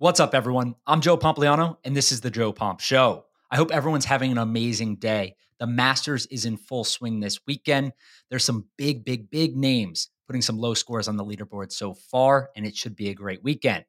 What's up, everyone? I'm Joe Pompliano, and this is the Joe Pomp Show. I hope everyone's having an amazing day. The Masters is in full swing this weekend. There's some big names putting some low scores on the leaderboard so far, and it should be a great weekend.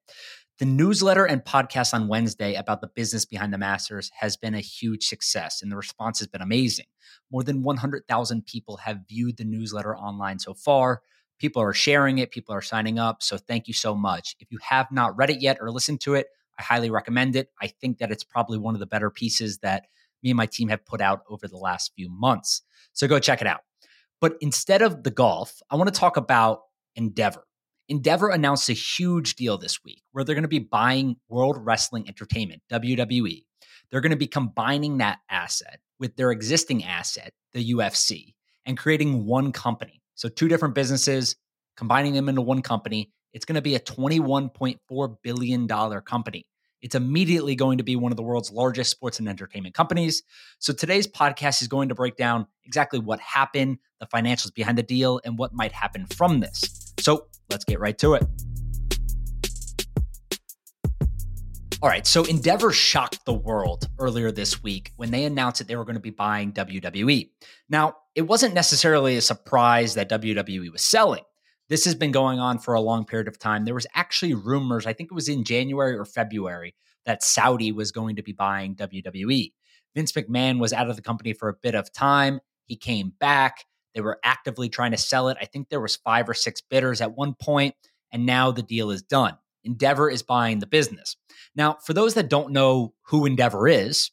The newsletter and podcast on Wednesday about the business behind the Masters has been a huge success, and the response has been amazing. More than 100,000 people have viewed the newsletter online so far. People are sharing it. People are signing up. So thank you so much. If you have not read it yet or listened to it, I highly recommend it. I think that it's probably one of the better pieces that me and my team have put out over the last few months. So go check it out. But instead of the golf, I want to talk about Endeavor. Endeavor announced a huge deal this week where they're going to be buying World Wrestling Entertainment, WWE. They're going to be combining that asset with their existing asset, the UFC, and creating one company. So two different businesses, combining them into one company. It's going to be a $21.4 billion company. It's immediately going to be one of the world's largest sports and entertainment companies. So today's podcast is going to break down exactly what happened, the financials behind the deal, and what might happen from this. So let's get right to it. All right, so Endeavor shocked the world earlier this week when they announced that they were going to be buying WWE. Now, it wasn't necessarily a surprise that WWE was selling. This has been going on for a long period of time. There was actually rumors, I think it was in January or February, that Saudi was going to be buying WWE. Vince McMahon was out of the company for a bit of time. He came back. They were actively trying to sell it. I think there was 5 or 6 bidders at one point, and now the deal is done. Endeavor is buying the business. Now, for those that don't know who Endeavor is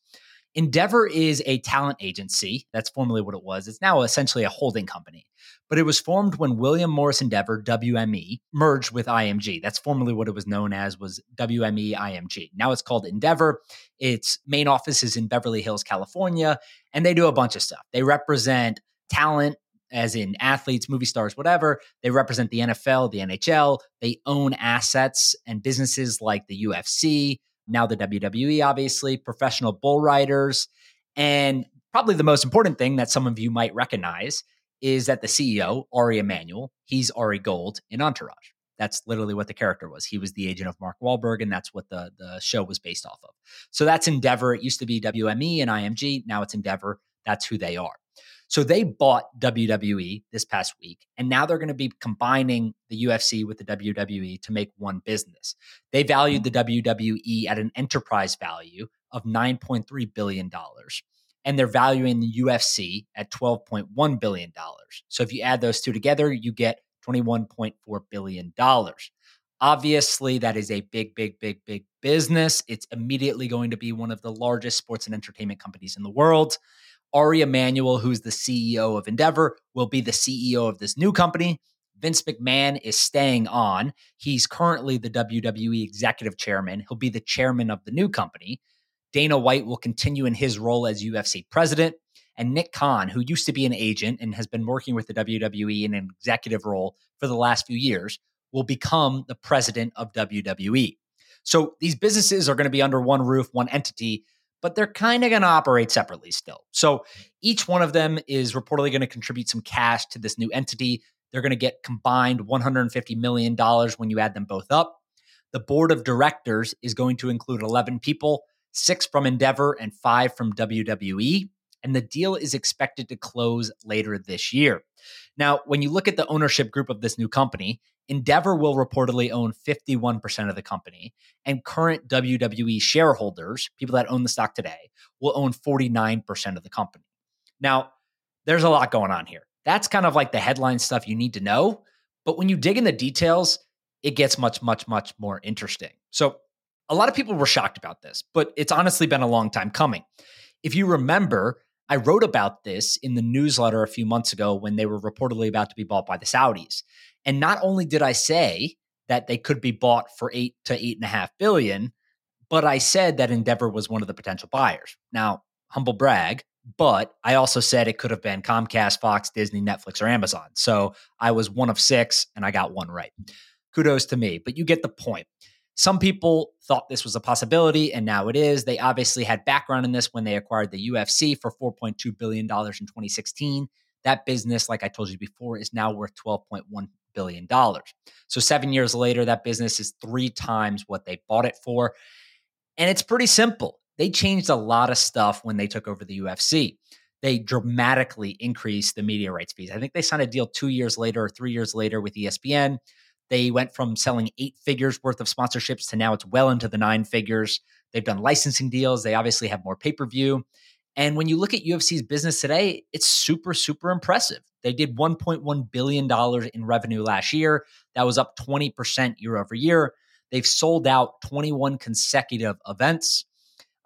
a talent agency. That's formerly what it was. It's now essentially a holding company, but it was formed when William Morris Endeavor, WME, merged with IMG. That's formerly what it was known as, was WME IMG. Now it's called Endeavor. Its main office is in Beverly Hills, California, and they do a bunch of stuff. They represent talent, as in athletes, movie stars, whatever. They represent the NFL, the NHL. They own assets and businesses like the UFC, now the WWE, obviously, professional bull riders. And probably the most important thing that some of you might recognize is that the CEO, Ari Emanuel, he's Ari Gold in Entourage. That's literally what the character was. He was the agent of Mark Wahlberg, and that's what the show was based off of. So that's Endeavor. It used to be WME and IMG. Now it's Endeavor. That's who they are. So they bought WWE this past week, and now they're going to be combining the UFC with the WWE to make one business. They valued the WWE at an enterprise value of $9.3 billion, and they're valuing the UFC at $12.1 billion. So if you add those two together, you get $21.4 billion. Obviously, that is a big business. It's immediately going to be one of the largest sports and entertainment companies in the world. Ari Emanuel, who's the CEO of Endeavor, will be the CEO of this new company. Vince McMahon is staying on. He's currently the WWE executive chairman. He'll be the chairman of the new company. Dana White will continue in his role as UFC president. And Nick Khan, who used to be an agent and has been working with the WWE in an executive role for the last few years, will become the president of WWE. So these businesses are going to be under one roof, one entity, but they're kind of going to operate separately still. So each one of them is reportedly going to contribute some cash to this new entity. They're going to get combined $150 million when you add them both up. The board of directors is going to include 11 people, 6 from Endeavor and 5 from WWE. And the deal is expected to close later this year. Now, when you look at the ownership group of this new company, Endeavor will reportedly own 51% of the company, and current WWE shareholders, people that own the stock today, will own 49% of the company. Now, there's a lot going on here. That's kind of like the headline stuff you need to know, but when you dig in the details, it gets much more interesting. So a lot of people were shocked about this, but it's honestly been a long time coming. If you remember, I wrote about this in the newsletter a few months ago when they were reportedly about to be bought by the Saudis. And not only did I say that they could be bought for $8 to $8.5 billion, but I said that Endeavor was one of the potential buyers. Now, humble brag, but I also said it could have been Comcast, Fox, Disney, Netflix, or Amazon. So I was one of 6 and I got one right. Kudos to me, but you get the point. Some people thought this was a possibility, and now it is. They obviously had background in this when they acquired the UFC for $4.2 billion in 2016. That business, like I told you before, is now worth $12.1 billion. $1 billion. So 7 years later, that business is 3 times what they bought it for. And it's pretty simple. They changed a lot of stuff when they took over the UFC. They dramatically increased the media rights fees. I think they signed a deal 2 years later or 3 years later with ESPN. They went from selling 8 figures worth of sponsorships to now it's well into the 9 figures. They've done licensing deals. They obviously have more pay-per-view. And when you look at UFC's business today, it's super, super impressive. They did $1.1 billion in revenue last year. That was up 20% year over year. They've sold out 21 consecutive events.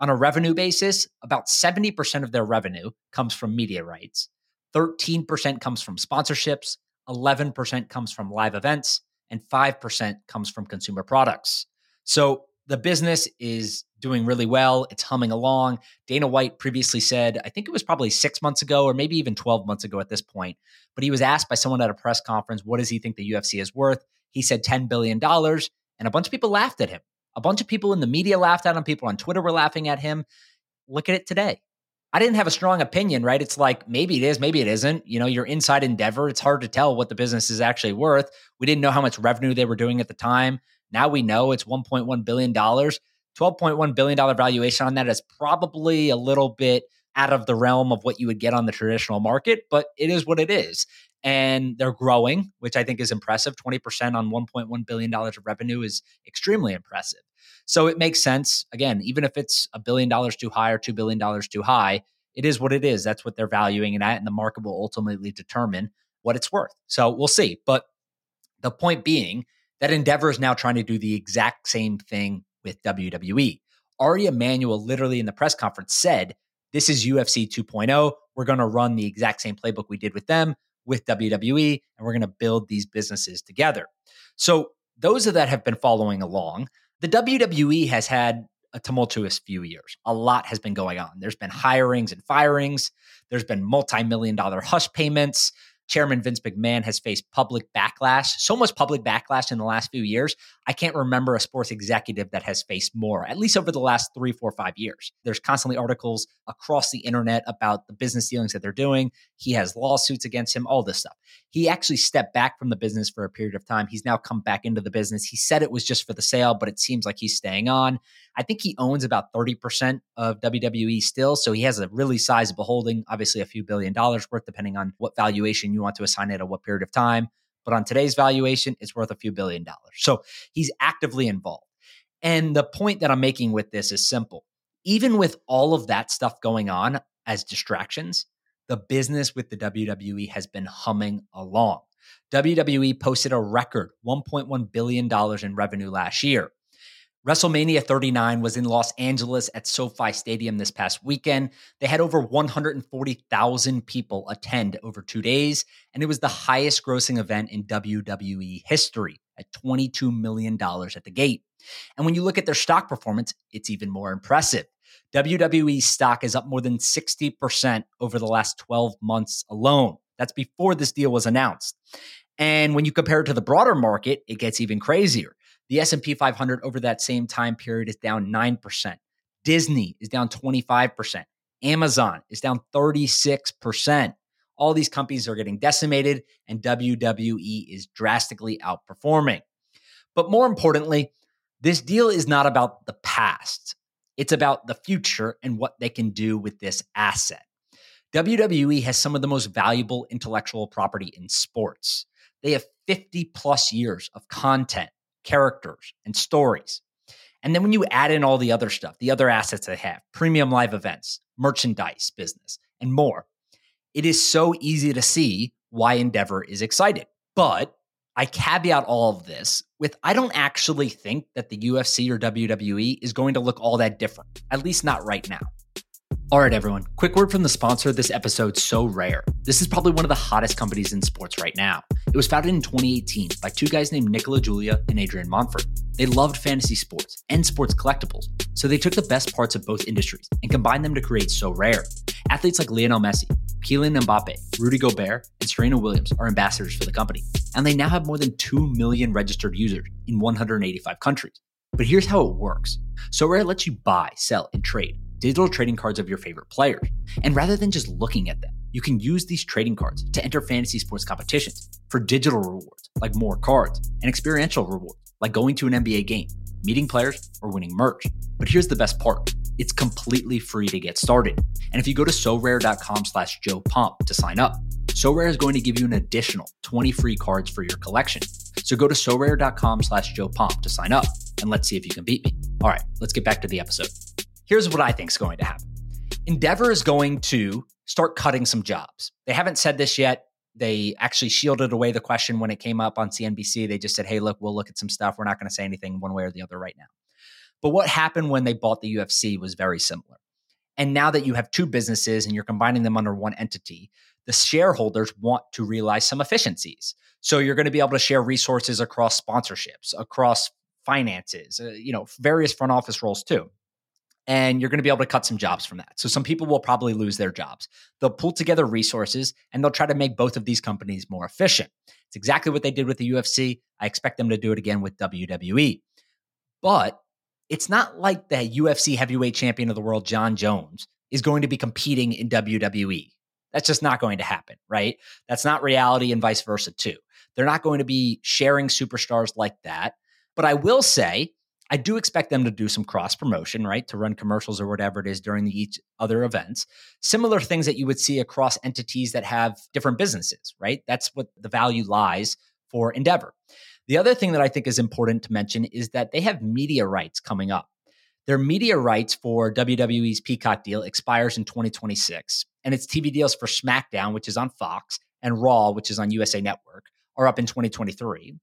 On a revenue basis, about 70% of their revenue comes from media rights. 13% comes from sponsorships. 11% comes from live events. And 5% comes from consumer products. So the business is doing really well. It's humming along. Dana White previously said, I think it was probably 6 months ago or maybe even 12 months ago at this point, but he was asked by someone at a press conference, what does he think the UFC is worth? He said $10 billion. And a bunch of people laughed at him. A bunch of people in the media laughed at him. People on Twitter were laughing at him. Look at it today. I didn't have a strong opinion, right? It's like, maybe it is, maybe it isn't. You know, you're inside Endeavor. It's hard to tell what the business is actually worth. We didn't know how much revenue they were doing at the time. Now we know it's $1.1 billion. $12.1 billion valuation on that is probably a little bit out of the realm of what you would get on the traditional market, but it is what it is. And they're growing, which I think is impressive. 20% on $1.1 billion of revenue is extremely impressive. So it makes sense. Again, even if it's $1 billion too high or $2 billion too high, it is what it is. That's what they're valuing it at, and the market will ultimately determine what it's worth. So we'll see. But the point being that Endeavor is now trying to do the exact same thing with WWE. Ari Emanuel literally in the press conference said, this is UFC 2.0. We're going to run the exact same playbook we did with them, with WWE, and we're going to build these businesses together. So those of that have been following along. The WWE has had a tumultuous few years. A lot has been going on. There's been hirings and firings. There's been multi-million-dollar hush payments. Chairman Vince McMahon has faced public backlash, so much public backlash in the last few years. I can't remember a sports executive that has faced more, at least over the last 3, 4, 5 years. There's constantly articles across the internet about the business dealings that they're doing. He has lawsuits against him, all this stuff. He actually stepped back from the business for a period of time. He's now come back into the business. He said it was just for the sale, but it seems like he's staying on. I think he owns about 30% of WWE still, so he has a really sizable holding, obviously a few $1 billion worth, depending on what valuation you want to assign it at what period of time. But on today's valuation, it's worth a few $1 billion. So he's actively involved. And the point that I'm making with this is simple. Even with all of that stuff going on as distractions, the business with the WWE has been humming along. WWE posted a record $1.1 billion in revenue last year. WrestleMania 39 was in Los Angeles at SoFi Stadium this past weekend. They had over 140,000 people attend over 2 days, and it was the highest grossing event in WWE history at $22 million at the gate. And when you look at their stock performance, it's even more impressive. WWE stock is up more than 60% over the last 12 months alone. That's before this deal was announced. And when you compare it to the broader market, it gets even crazier. The S&P 500 over that same time period is down 9%. Disney is down 25%. Amazon is down 36%. All these companies are getting decimated, and WWE is drastically outperforming. But more importantly, this deal is not about the past. It's about the future and what they can do with this asset. WWE has some of the most valuable intellectual property in sports. They have 50 plus years of content, characters, and stories. And then when you add in all the other stuff, the other assets they have, premium live events, merchandise business, and more, it is so easy to see why Endeavor is excited. But I caveat all of this with, I don't actually think that the UFC or WWE is going to look all that different, at least not right now. All right, everyone, quick word from the sponsor of this episode, Sorare. This is probably one of the hottest companies in sports right now. It was founded in 2018 by 2 guys named Nicola Giulia and Adrian Montfort. They loved fantasy sports and sports collectibles, so they took the best parts of both industries and combined them to create Sorare. Athletes like Lionel Messi, Kylian Mbappe, Rudy Gobert, and Serena Williams are ambassadors for the company, and they now have more than 2 million registered users in 185 countries. But here's how it works. Sorare lets you buy, sell, and trade digital trading cards of your favorite players. And rather than just looking at them, You can use these trading cards to enter fantasy sports competitions for digital rewards, like more cards, and experiential rewards, like going to an NBA game, meeting players, or winning merch. But here's the best part. It's completely free to get started. And if you go to sorare.com/Joe Pomp to sign up, Sorare is going to give you an additional 20 free cards for your collection. So go to sorare.com/Joe Pomp to sign up, and let's see if you can beat me. All right, let's get back to the episode. Here's what I think is going to happen. Endeavor is going to start cutting some jobs. They haven't said this yet. They actually shielded away the question when it came up on CNBC. They just said, hey, look, we'll look at some stuff. We're not going to say anything one way or the other right now. But what happened when they bought the UFC was very similar. And now that you have two businesses and you're combining them under one entity, the shareholders want to realize some efficiencies. So you're going to be able to share resources across sponsorships, across finances, various front office roles too. And you're going to be able to cut some jobs from that. So some people will probably lose their jobs. They'll pull together resources and they'll try to make both of these companies more efficient. It's exactly what they did with the UFC. I expect them to do it again with WWE. But it's not like the UFC heavyweight champion of the world, John Jones, is going to be competing in WWE. That's just not going to happen, right? That's not reality and vice versa too. They're not going to be sharing superstars like that. But I will say, I do expect them to do some cross-promotion, right, to run commercials or whatever it is during each other events. Similar things that you would see across entities that have different businesses, right? That's what the value lies for Endeavor. The other thing that I think is important to mention is that they have media rights coming up. Their media rights for WWE's Peacock deal expires in 2026, and its TV deals for SmackDown, which is on Fox, and Raw, which is on USA Network, are up in 2023.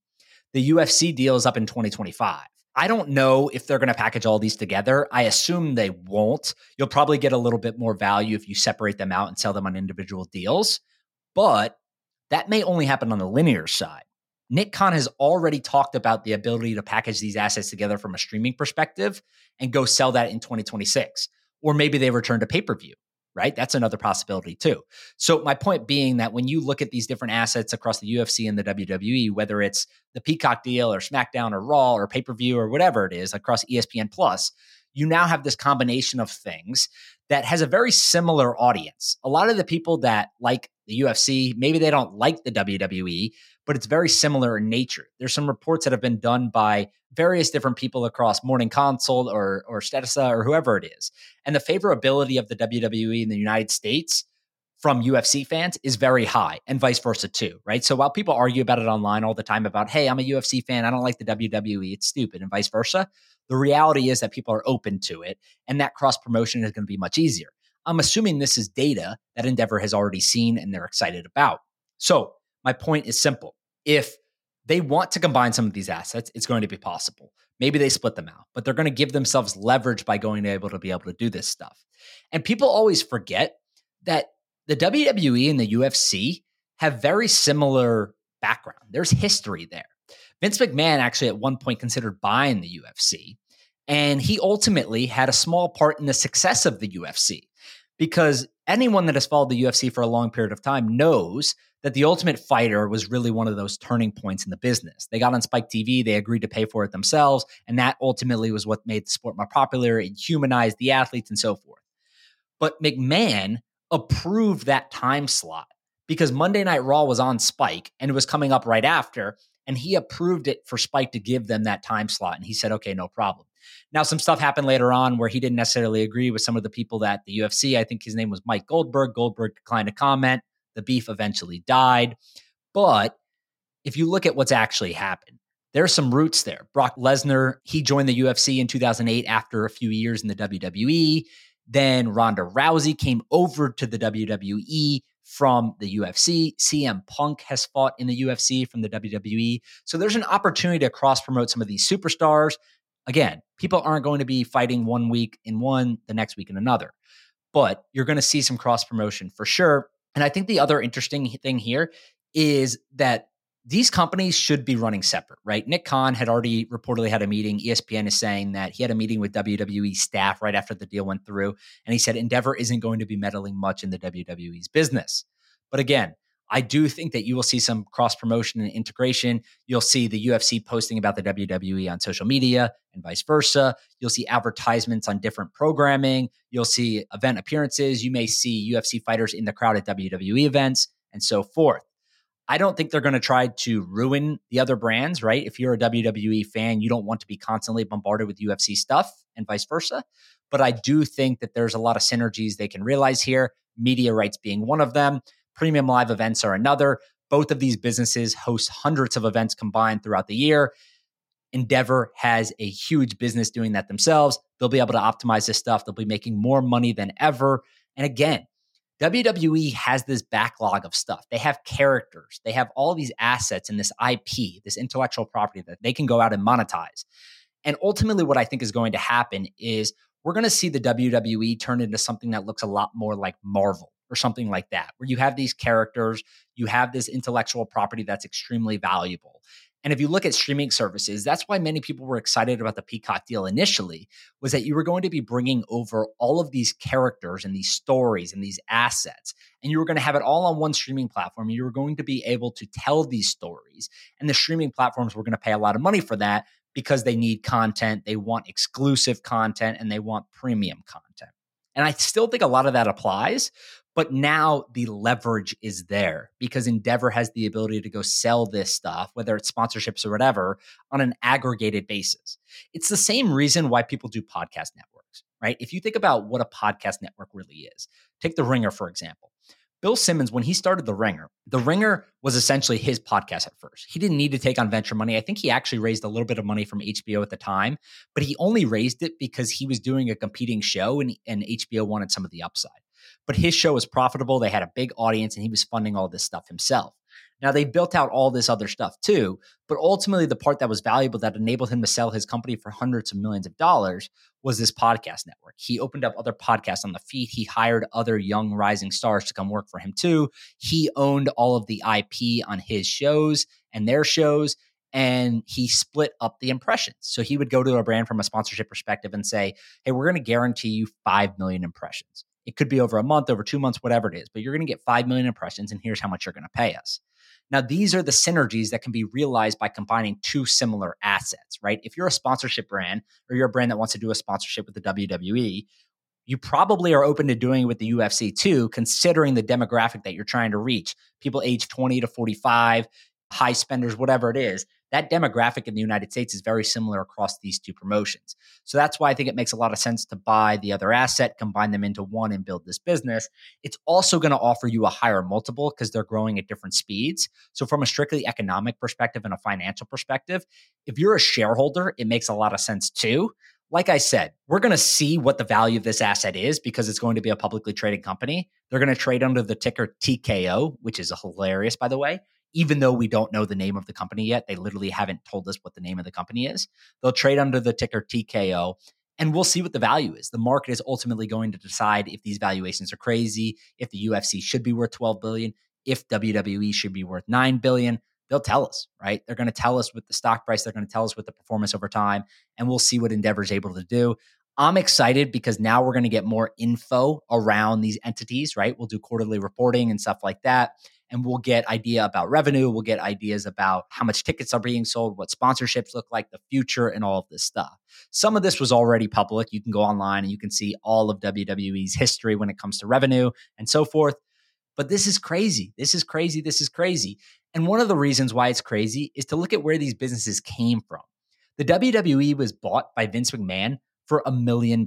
The UFC deal is up in 2025. I don't know if they're going to package all these together. I assume they won't. You'll probably get a little bit more value if you separate them out and sell them on individual deals, but that may only happen on the linear side. Nick Khan has already talked about the ability to package these assets together from a streaming perspective and go sell that in 2026, or maybe they return to pay-per-view, right? That's another possibility too. So my point being that when you look at these different assets across the UFC and the WWE, whether it's the Peacock deal or SmackDown or Raw or pay-per-view or whatever it is across ESPN Plus, you now have this combination of things that has a very similar audience. A lot of the people that like the UFC, maybe they don't like the WWE, but it's very similar in nature. There's some reports that have been done by various different people across Morning Consult or Statista or whoever it is. And the favorability of the WWE in the United States from UFC fans is very high and vice versa too, right? So while people argue about it online all the time about, hey, I'm a UFC fan, I don't like the WWE, it's stupid and vice versa, the reality is that people are open to it and that cross-promotion is going to be much easier. I'm assuming this is data that Endeavor has already seen and they're excited about. So my point is simple. If they want to combine some of these assets, it's going to be possible. Maybe they split them out, but they're going to give themselves leverage by going to be able to do this stuff. And people always forget that the WWE and the UFC have very similar background. There's history there. Vince McMahon actually at one point considered buying the UFC, and he ultimately had a small part in the success of the UFC because anyone that has followed the UFC for a long period of time knows that The Ultimate Fighter was really one of those turning points in the business. They got on Spike TV, they agreed to pay for it themselves, and that ultimately was what made the sport more popular. It humanized the athletes and so forth. But McMahon approved that time slot because Monday Night Raw was on Spike and it was coming up right after, and he approved it for Spike to give them that time slot, and he said, okay, no problem. Now, some stuff happened later on where he didn't necessarily agree with some of the people that the UFC, I think his name was Mike Goldberg. Goldberg declined to comment. The beef eventually died. But if you look at what's actually happened, there's some roots there. Brock Lesnar, he joined the UFC in 2008 after a few years in the WWE. Then Ronda Rousey came over to the WWE from the UFC. CM Punk has fought in the UFC from the WWE. So there's an opportunity to cross-promote some of these superstars. Again, people aren't going to be fighting one week in one, the next week in another. But you're going to see some cross-promotion for sure. And I think the other interesting thing here is that these companies should be running separate, right? Nick Khan had already reportedly had a meeting. ESPN is saying that he had a meeting with WWE staff right after the deal went through. And he said Endeavor isn't going to be meddling much in the WWE's business. But again, I do think that you will see some cross-promotion and integration. You'll see the UFC posting about the WWE on social media and vice versa. You'll see advertisements on different programming. You'll see event appearances. You may see UFC fighters in the crowd at WWE events and so forth. I don't think they're going to try to ruin the other brands, right? If you're a WWE fan, you don't want to be constantly bombarded with UFC stuff and vice versa. But I do think that there's a lot of synergies they can realize here, media rights being one of them. Premium live events are another. Both of these businesses host hundreds of events combined throughout the year. Endeavor has a huge business doing that themselves. They'll be able to optimize this stuff. They'll be making more money than ever. And again, WWE has this backlog of stuff. They have characters. They have all these assets and this IP, this intellectual property that they can go out and monetize. And ultimately what I think is going to happen is we're going to see the WWE turn into something that looks a lot more like Marvel or something like that, where you have these characters, you have this intellectual property that's extremely valuable. And if you look at streaming services, that's why many people were excited about the Peacock deal initially, was that you were going to be bringing over all of these characters and these stories and these assets, and you were going to have it all on one streaming platform. You were going to be able to tell these stories, and the streaming platforms were going to pay a lot of money for that because they need content, they want exclusive content, and they want premium content. And I still think a lot of that applies, but now the leverage is there because Endeavor has the ability to go sell this stuff, whether it's sponsorships or whatever, on an aggregated basis. It's the same reason why people do podcast networks, right? If you think about what a podcast network really is, take The Ringer, for example. Bill Simmons, when he started The Ringer was essentially his podcast at first. He didn't need to take on venture money. I think he actually raised a little bit of money from HBO at the time, but he only raised it because he was doing a competing show and HBO wanted some of the upside. But his show was profitable. They had a big audience and he was funding all this stuff himself. Now they built out all this other stuff too, but ultimately the part that was valuable that enabled him to sell his company for hundreds of millions of dollars was this podcast network. He opened up other podcasts on the feed. He hired other young rising stars to come work for him too. He owned all of the IP on his shows and their shows, and he split up the impressions. So he would go to a brand from a sponsorship perspective and say, hey, we're going to guarantee you 5 million impressions. It could be over a month, over 2 months, whatever it is, but you're going to get 5 million impressions and here's how much you're going to pay us. Now, these are the synergies that can be realized by combining two similar assets, right? If you're a sponsorship brand or you're a brand that wants to do a sponsorship with the WWE, you probably are open to doing it with the UFC too, considering the demographic that you're trying to reach. People age 20 to 45, high spenders, whatever it is. That demographic in the United States is very similar across these two promotions. So that's why I think it makes a lot of sense to buy the other asset, combine them into one and build this business. It's also going to offer you a higher multiple because they're growing at different speeds. So from a strictly economic perspective and a financial perspective, if you're a shareholder, it makes a lot of sense too. Like I said, we're going to see what the value of this asset is because it's going to be a publicly traded company. They're going to trade under the ticker TKO, which is hilarious, by the way. Even though we don't know the name of the company yet, they literally haven't told us what the name of the company is. They'll trade under the ticker TKO, and we'll see what the value is. The market is ultimately going to decide if these valuations are crazy, if the UFC should be worth $12 billion, if WWE should be worth $9 billion. They'll tell us, right? They're going to tell us with the stock price. They're going to tell us with the performance over time, and we'll see what Endeavor is able to do. I'm excited because now we're going to get more info around these entities, right? We'll do quarterly reporting and stuff like that. And we'll get idea about revenue. We'll get ideas about how much tickets are being sold, what sponsorships look like, the future, and all of this stuff. Some of this was already public. You can go online and you can see all of WWE's history when it comes to revenue and so forth. But this is crazy. This is crazy. And one of the reasons why it's crazy is to look at where these businesses came from. The WWE was bought by Vince McMahon for $1 million.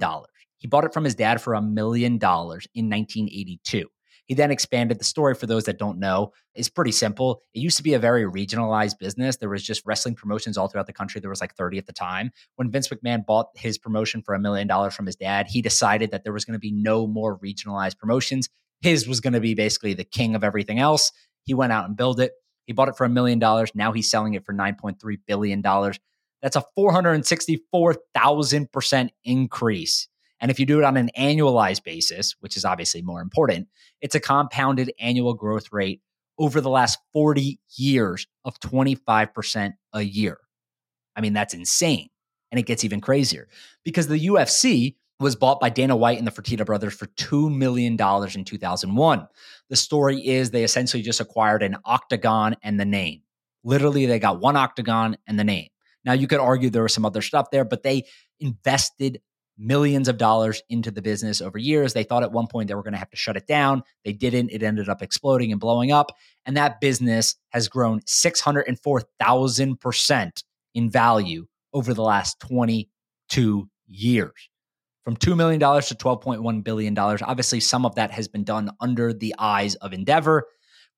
He bought it from his dad for $1 million in 1982. He then expanded. The story, for those that don't know, is pretty simple. It used to be a very regionalized business. There was just wrestling promotions all throughout the country. There was like 30 at the time. When Vince McMahon bought his promotion for $1 million from his dad, he decided that there was going to be no more regionalized promotions. His was going to be basically the king of everything else. He went out and built it. He bought it for $1 million. Now he's selling it for $9.3 billion. That's a 464,000% increase. And if you do it on an annualized basis, which is obviously more important, it's a compounded annual growth rate over the last 40 years of 25% a year. I mean, that's insane. And it gets even crazier because the UFC was bought by Dana White and the Fertitta brothers for $2 million in 2001. The story is they essentially just acquired an octagon and the name. Literally, they got one octagon and the name. Now, you could argue there was some other stuff there, but they invested millions of dollars into the business over years. They thought at one point they were going to have to shut it down. They didn't. It ended up exploding and blowing up. And that business has grown 604,000% in value over the last 22 years. From $2 million to $12.1 billion. Obviously, some of that has been done under the eyes of Endeavor,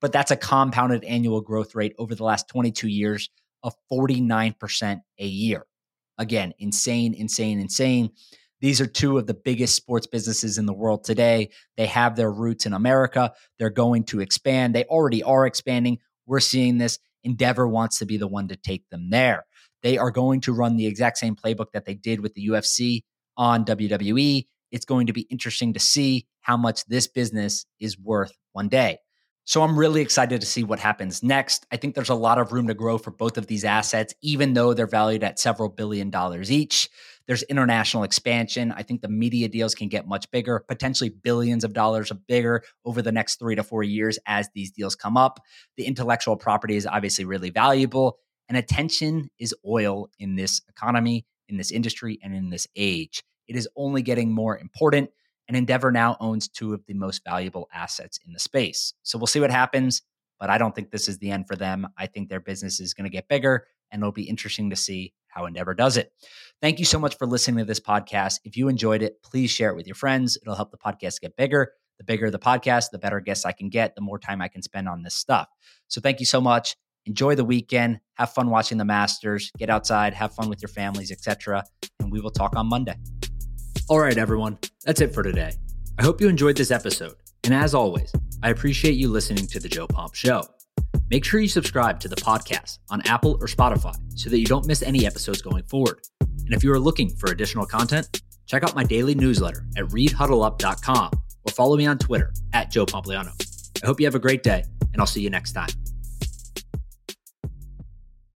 but that's a compounded annual growth rate over the last 22 years of 49% a year. Again, insane, insane, insane. These are two of the biggest sports businesses in the world today. They have their roots in America. They're going to expand. They already are expanding. We're seeing this. Endeavor wants to be the one to take them there. They are going to run the exact same playbook that they did with the UFC on WWE. It's going to be interesting to see how much this business is worth one day. So I'm really excited to see what happens next. I think there's a lot of room to grow for both of these assets, even though they're valued at several billion dollars each. There's international expansion. I think the media deals can get much bigger, potentially billions of dollars bigger over the next 3 to 4 years as these deals come up. The intellectual property is obviously really valuable, and attention is oil in this economy, in this industry, and in this age. It is only getting more important. And Endeavor now owns two of the most valuable assets in the space. So we'll see what happens, but I don't think this is the end for them. I think their business is going to get bigger, and it'll be interesting to see how Endeavor does it. Thank you so much for listening to this podcast. If you enjoyed it, please share it with your friends. It'll help the podcast get bigger. The bigger the podcast, the better guests I can get, the more time I can spend on this stuff. So thank you so much. Enjoy the weekend. Have fun watching the Masters. Get outside. Have fun with your families, etc. And we will talk on Monday. All right, everyone, that's it for today. I hope you enjoyed this episode. And as always, I appreciate you listening to The Joe Pomp Show. Make sure you subscribe to the podcast on Apple or Spotify so that you don't miss any episodes going forward. And if you are looking for additional content, check out my daily newsletter at readhuddleup.com or follow me on Twitter at Joe Pompliano. I hope you have a great day, and I'll see you next time.